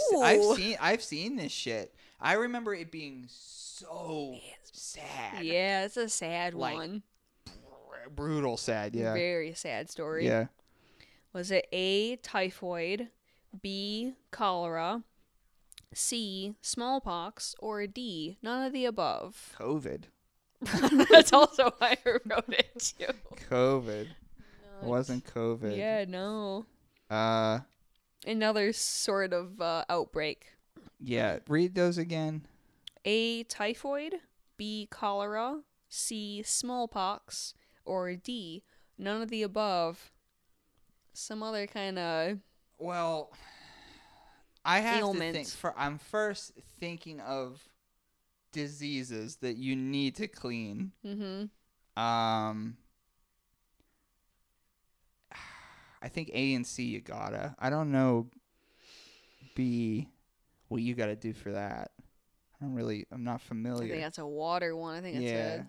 seen this shit. I remember it being so sad. Yeah, it's a sad one. Brutal sad, yeah. Very sad story. Yeah. Was it A, typhoid, B, cholera, C, smallpox, or D, none of the above? COVID. That's also why I wrote it too. COVID. No, it wasn't COVID. Yeah, no. Another sort of outbreak. Yeah, read those again. A, typhoid, B, cholera, C, smallpox, or D, none of the above. Some other kind of I have ailment. To think. I'm first thinking of diseases that you need to clean. Mm-hmm. I think A and C you gotta. I don't know B what you gotta do for that. I'm not familiar. I think that's a water one. I think it's a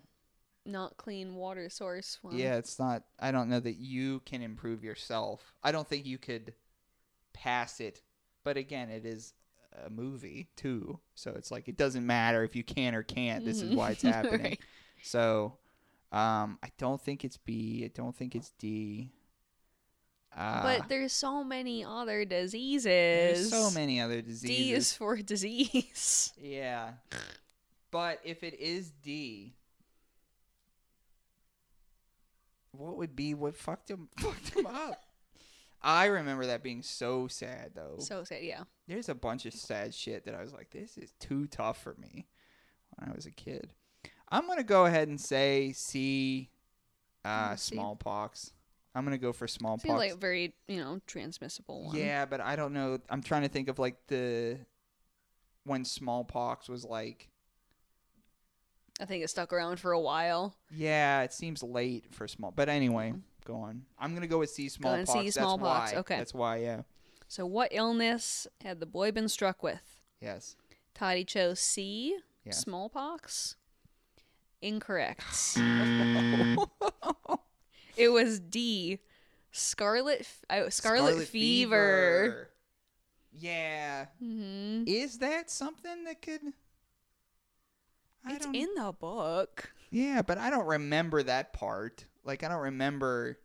not clean water source one. Yeah, it's not. I don't know that you can improve yourself. I don't think you could pass it. But again, it is a movie too, so it's like it doesn't matter if you can or can't. This is why it's happening. Right. So, I don't think it's B. I don't think it's D. But there's so many other diseases. There's so many other diseases. D is for disease. Yeah, but if it is D, what would be what fucked him up? I remember that being so sad, though. So sad, yeah. There's a bunch of sad shit that I was like, this is too tough for me when I was a kid. I'm going to go ahead and say C, smallpox. I'm going to go for smallpox. Seems like a very, transmissible one. Yeah, but I don't know. I'm trying to think of, when smallpox was, I think it stuck around for a while. Yeah, it seems late for small. But anyway. Mm-hmm. Go on. I'm going to go with C, smallpox. C, smallpox. That's why. Okay. That's why, yeah. So what illness had the boy been struck with? Yes. Toddy chose C, smallpox. Incorrect. It was D, scarlet fever. Yeah. Mm-hmm. Is that something that could... It's in the book. Yeah, but I don't remember that part. I don't remember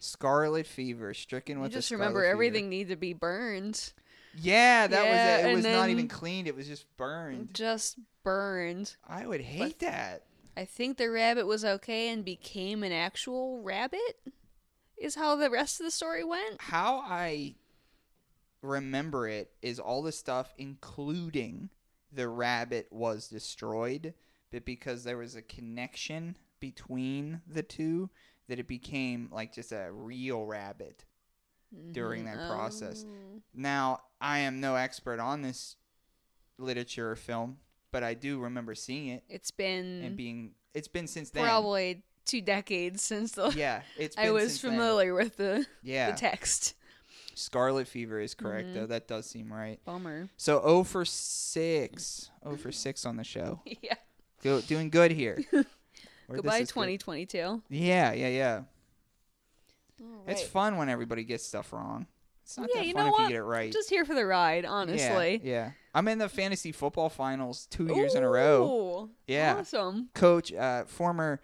scarlet fever, stricken with the scarlet fever. You just remember everything needed to be burned. Yeah, that was it. It was not even cleaned. It was just burned. Just burned. I would hate that. I think the rabbit was okay and became an actual rabbit is how the rest of the story went. How I remember it is all the stuff, including the rabbit was destroyed, but because there was a connection between the two that it became just a real rabbit during that process. Now, I am no expert on this literature or film, but I do remember seeing it. It's been since then. Probably 2 decades since I was familiar with the text. Scarlet fever is correct though. That does seem right. Bummer. So 0 for 6. 0 for 6 on the show. Yeah. Doing good here. Goodbye 2022. Yeah. Right. It's fun when everybody gets stuff wrong. It's not that fun if you get it right. I'm just here for the ride, honestly. Yeah. I'm in the fantasy football finals 2 years in a row. Yeah. Awesome. Coach, former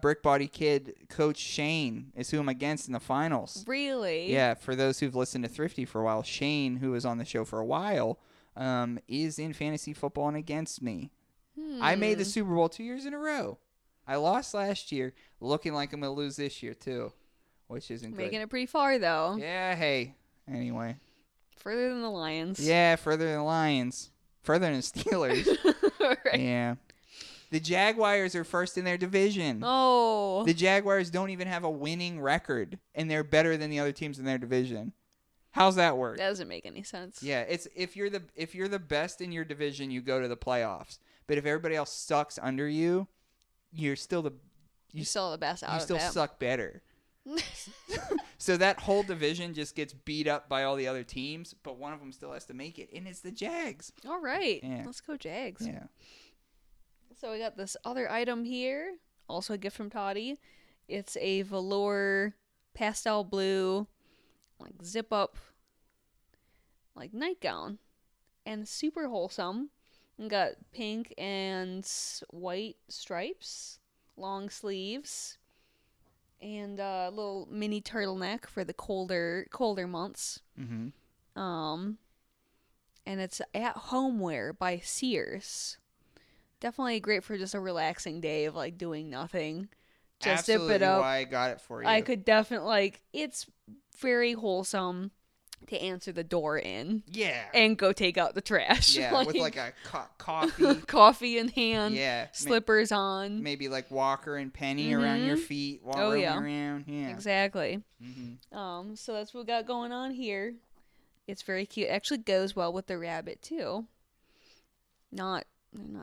Brick Body Kid, Coach Shane is who I'm against in the finals. Really? Yeah. For those who've listened to Thrifty for a while, Shane, who was on the show for a while, is in fantasy football and against me. I made the Super Bowl 2 years in a row. I lost last year, looking like I'm going to lose this year, too, which isn't good. Making it pretty far, though. Yeah, hey. Anyway. Further than the Lions. Yeah, further than the Lions. Further than the Steelers. Right. Yeah. The Jaguars are first in their division. Oh. The Jaguars don't even have a winning record, and they're better than the other teams in their division. How's that work? That doesn't make any sense. Yeah, it's if you're the best in your division, you go to the playoffs. But if everybody else sucks under you, you're still the best out of that. You still suck better. So that whole division just gets beat up by all the other teams, but one of them still has to make it, and it's the Jags. All right. Yeah. Let's go Jags. Yeah. So we got this other item here, also a gift from Toddy. It's a velour pastel blue, like zip up, like nightgown, and super wholesome. And got pink and white stripes, long sleeves, and a little mini turtleneck for the colder months. Mm-hmm. And it's at home wear by Sears. Definitely great for just a relaxing day of like doing nothing. Just zip it up. Why I got it for you. I could definitely like. It's very wholesome to answer the door in. Yeah. And go take out the trash. Yeah, like, with like a coffee. Coffee in hand. Yeah. Slippers on. Maybe like Walker and Penny mm-hmm. around your feet. While oh yeah. Around. Yeah. Exactly. Mm-hmm. So that's what we got going on here. It's very cute. It actually goes well with the rabbit too. Not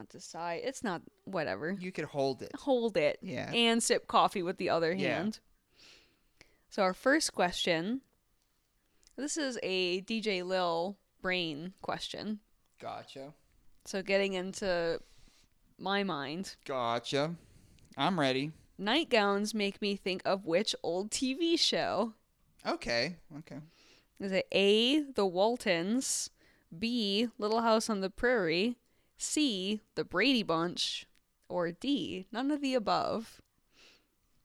decide. It's not whatever. You could hold it. Hold it. Yeah. And sip coffee with the other hand. Yeah. So our first question. This is a DJ Lil brain question. Gotcha. So getting into my mind. Gotcha. I'm ready. Nightgowns make me think of which old TV show? Okay. Is it A, The Waltons, B, Little House on the Prairie, C, The Brady Bunch, or D, none of the above?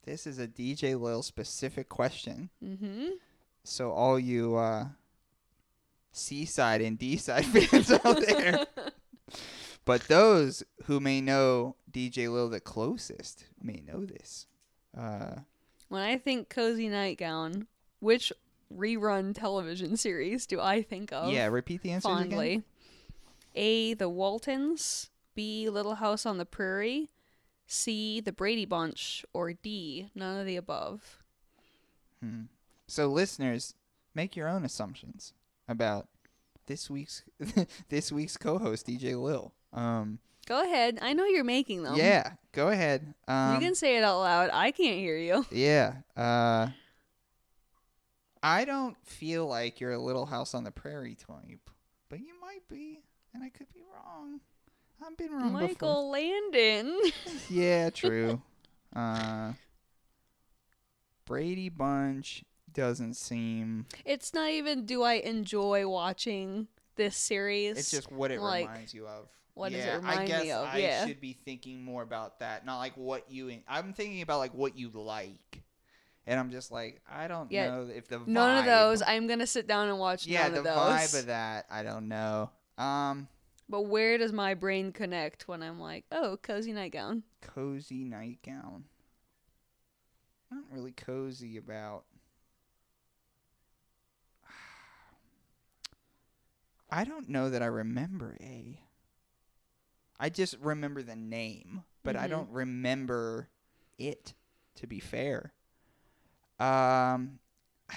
This is a DJ Lil specific question. Mm-hmm. So all you C-side and D-side fans out there. But those who may know DJ Lil the closest may know this. When I think cozy nightgown, which rerun television series do I think of? Yeah, repeat the answers fondly. Again. A, The Waltons, B, Little House on the Prairie, C, The Brady Bunch, or D, none of the above. So listeners, make your own assumptions about this week's co-host, DJ Lil. Go ahead. I know you're making them. Yeah, go ahead. You can say it out loud. I can't hear you. Yeah. I don't feel like you're a Little House on the Prairie type, but you might be. And I could be wrong. I've been wrong before. Michael Landon. Yeah, true. Brady Bunch doesn't seem... It's not even do I enjoy watching this series. It's just what it like, reminds you of. What does it remind me of? I should be thinking more about that. Not like what you... I'm thinking about like what you like. And I'm just like, I don't know if the vibe... None of those. I'm going to sit down and watch none of those. Yeah, the vibe of that, I don't know. But where does my brain connect when I'm like, oh, cozy nightgown? Cozy nightgown. Not really cozy about. I don't know that I remember A. I just remember the name, but I don't remember it, to be fair. I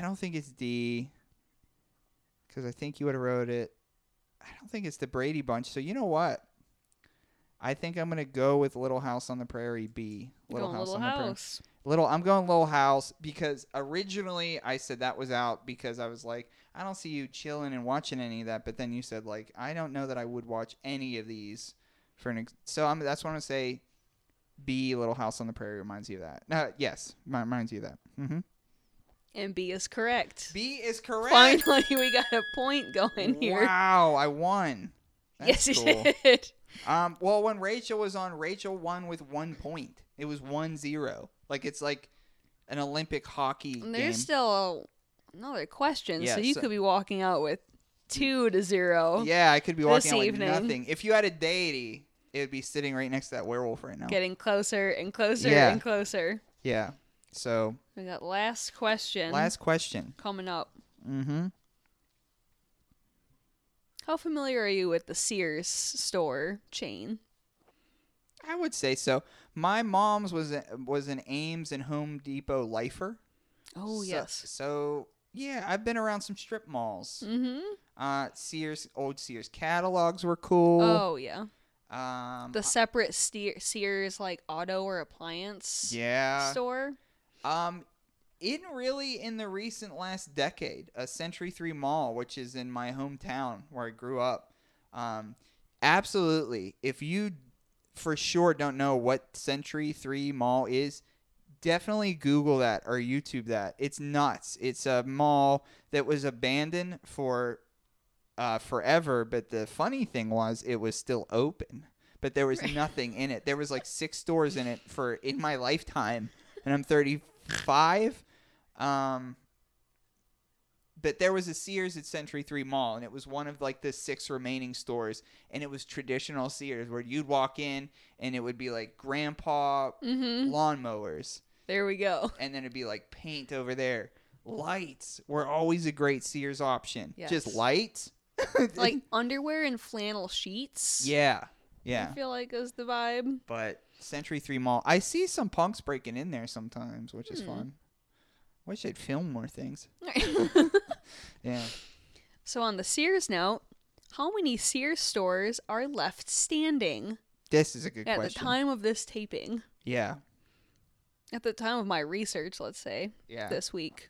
don't think it's D, because I think you would have wrote it. I don't think it's the Brady Bunch. So you know what? I think I'm gonna go with Little House on the Prairie B. I'm going Little House because originally I said that was out because I was like, I don't see you chilling and watching any of that. But then you said like, I don't know that I would watch any of these for an. That's what I'm gonna say. B, Little House on the Prairie reminds you of that. Yes, reminds you of that. Mm-hmm. And B is correct. Finally, we got a point going here. Wow, I won. That's yes, cool. You did. Well, when Rachel was on, Rachel won with 1 point. It was 1-0. Like, it's like an Olympic hockey game. And there's still another question, yeah, so you could be walking out with 2-0. Yeah, I could be walking out with nothing. If you had a deity, it would be sitting right next to that werewolf right now. Getting closer and closer and closer. Yeah, so... We got last question. Coming up. Mm-hmm. How familiar are you with the Sears store chain? I would say so. My mom's was an Ames and Home Depot lifer. Oh, yes. So, yeah, I've been around some strip malls. Mm-hmm. Old Sears catalogs were cool. Oh, yeah. The separate Sears, like, auto or appliance store. in the recent last decade, a Century 3 mall, which is in my hometown where I grew up. Absolutely. If you for sure don't know what Century 3 mall is, definitely Google that or YouTube that. It's nuts. It's a mall that was abandoned for forever, but the funny thing was it was still open, but there was nothing in it. There was like 6 stores in it in my lifetime, and I'm 35. But there was a Sears at Century 3 mall, and it was one of like the 6 remaining stores, and it was traditional Sears where you'd walk in and it would be like grandpa lawnmowers. There we go. And then it'd be like paint over there. Lights were always a great Sears option. Yes. Just lights. Like underwear and flannel sheets. Yeah. Yeah. I feel like is the vibe. But Century 3 mall. I see some punks breaking in there sometimes, which is fun. Wish I'd film more things. Yeah. So on the Sears note, how many Sears stores are left standing? This is a good question. At the time of this taping. Yeah. At the time of my research, let's say. Yeah. This week.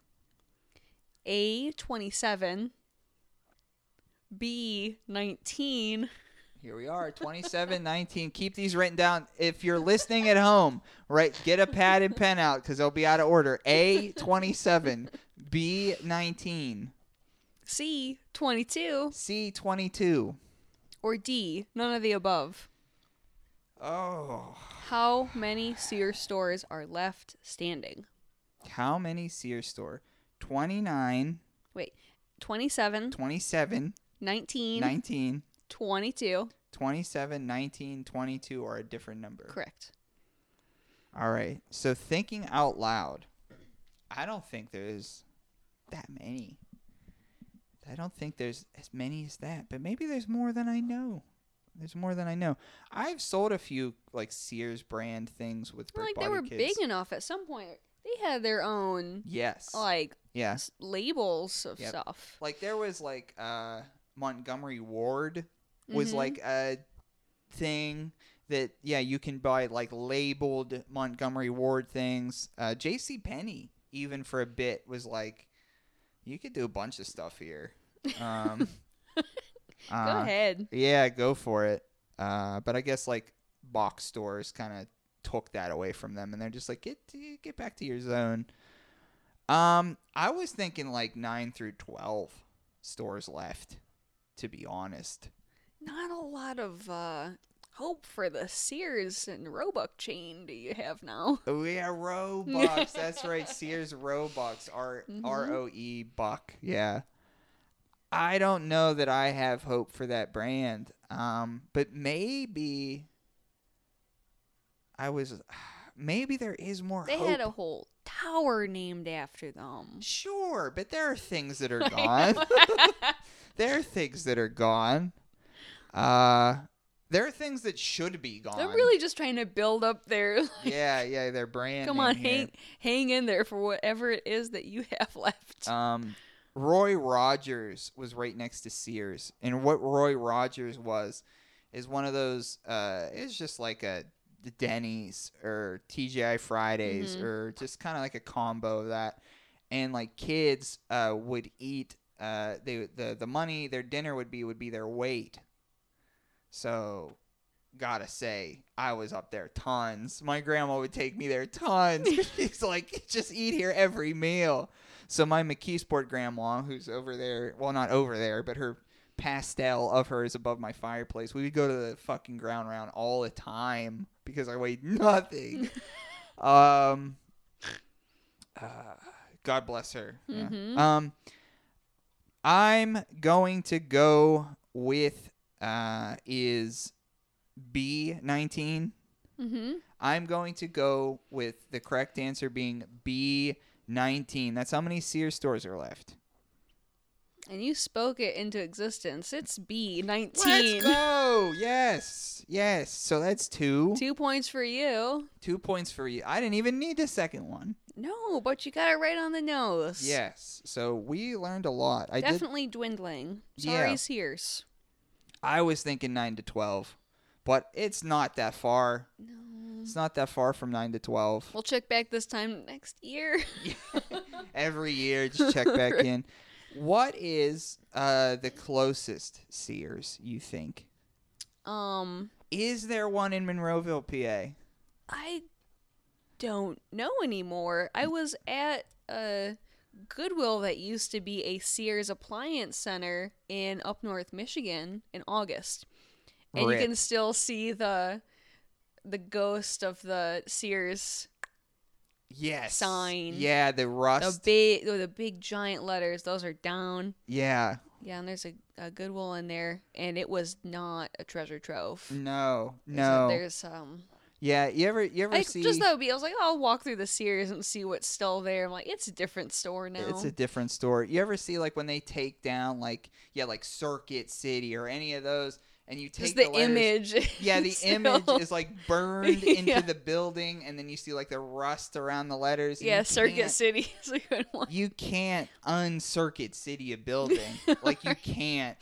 A, 27. B, 19. Here we are, 27, 19. Keep these written down. If you're listening at home, right, get a pad and pen out because they'll be out of order. A, 27. B, 19. C, 22. C, 22. Or D, none of the above. Oh. How many Sears stores are left standing? How many Sears stores? 29. Wait, 27. 27. 19. 19. 22. 27, 19, 22 are a different number. Correct. All right. So thinking out loud, I don't think there's that many. I don't think there's as many as that, but maybe there's more than I know. There's more than I know. I've sold a few like Sears brand things with Brick Body Kids. Like they were big enough at some point. They had their own labels of stuff. Like there was like Montgomery Ward was like a thing that you can buy like labeled Montgomery Ward things. JCPenney even for a bit was like you could do a bunch of stuff here. Go ahead. Yeah, go for it. But I guess like box stores kind of took that away from them, and they're just like get back to your zone. I was thinking like 9 through 12 stores left. To be honest, not a lot of hope for the Sears and Roebuck chain do you have now? Oh yeah, Roebuck. That's right, Sears Roebuck. R-O-E Buck. Yeah, I don't know that I have hope for that brand. But maybe maybe there is more. They hope. Had a whole tower named after them. Sure, but there are things that are gone. There are things that are gone. There are things that should be gone. They're really just trying to build up their... Like, their brand. Come on, hang in there for whatever it is that you have left. Roy Rogers was right next to Sears. And what Roy Rogers was is one of those... it's just like a Denny's or TGI Fridays or just kind of like a combo of that. And like kids would eat... the money their dinner would be their weight. So gotta say I was up there tons. My grandma would take me there tons. She's like, just eat here every meal. So my McKeesport grandma, who's over there, well, not over there, but her pastel of her is above my fireplace. We would go to the fucking ground round all the time because I weighed nothing. God bless her. Mm-hmm. Yeah. I'm going to go with is B19. Mm-hmm. I'm going to go with the correct answer being B19. That's how many Sears stores are left. And you spoke it into existence. It's B19. Let's go. Yes. Yes. So that's 2. 2 points for you. 2 points for you. I didn't even need the second one. No, but you got it right on the nose. Yes. So we learned a lot. Definitely dwindling. Sorry, Sears. I was thinking 9 to 12. But it's not that far. No. It's not that far from 9 to 12. We'll check back this time next year. Every year, just check back in. What is the closest Sears, you think? Is there one in Monroeville, PA? I don't know anymore. I was at Goodwill that used to be a Sears appliance center in up north Michigan in August. And you can still see the ghost of the Sears sign. Yeah, the rust. The big giant letters. Those are down. Yeah. Yeah, and there's a Goodwill in there. And it was not a treasure trove. No. There's Yeah, you ever see... Just that would be... I was like, oh, I'll walk through the Sears and see what's still there. I'm like, it's a different store now. It's a different store. You ever see, like, when they take down, like Circuit City or any of those... And you take the letters, image. Yeah, the image is like burned into the building, and then you see like the rust around the letters. Yeah, Circuit City is a good one. You can't un-Circuit City a building. Like you can't.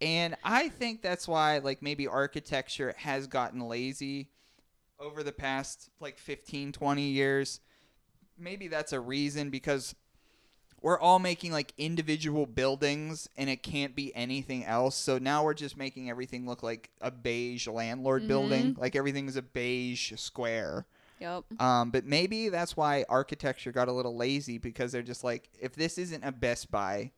And I think that's why like maybe architecture has gotten lazy over the past like 15, 20 years. Maybe that's a reason because we're all making, like, individual buildings, and it can't be anything else. So now we're just making everything look like a beige landlord building. Like, everything's a beige square. Yep. But maybe that's why architecture got a little lazy, because they're just like, if this isn't a Best Buy,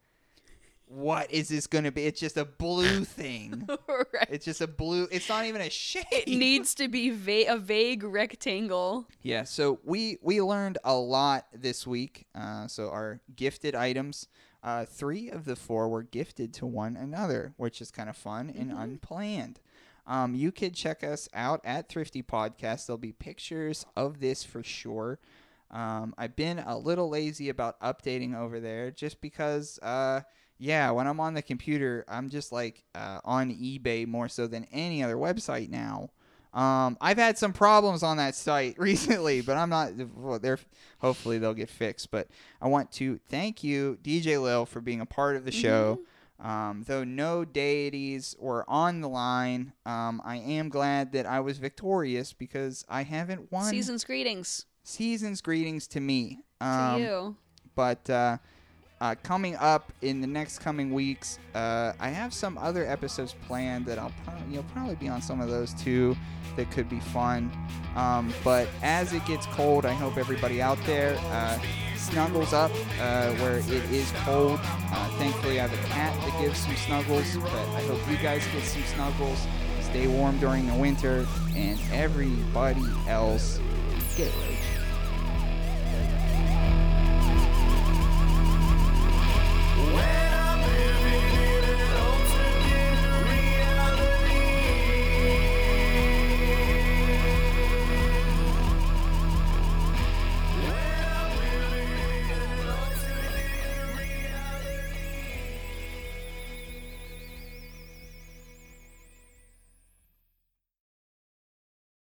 what is this going to be? It's just a blue thing. Right. It's just a blue. It's not even a shape. It needs to be a vague rectangle. Yeah. So we learned a lot this week. So our gifted items, 3 of the 4 were gifted to one another, which is kind of fun and unplanned. You could check us out at Thrifty Podcast. There'll be pictures of this for sure. I've been a little lazy about updating over there just because, yeah, when I'm on the computer, I'm just like on eBay more so than any other website now. I've had some problems on that site recently, but I'm not. Hopefully they'll get fixed. But I want to thank you, DJ Lil, for being a part of the show. Though no deities were on the line, I am glad that I was victorious because I haven't won. Season's greetings. Season's greetings to me. To you. But... coming up in the next coming weeks, I have some other episodes planned that you'll probably be on some of those too. That could be fun. But as it gets cold, I hope everybody out there snuggles up where it is cold. Thankfully, I have a cat that gives some snuggles, but I hope you guys get some snuggles. Stay warm during the winter, and everybody else, get ready.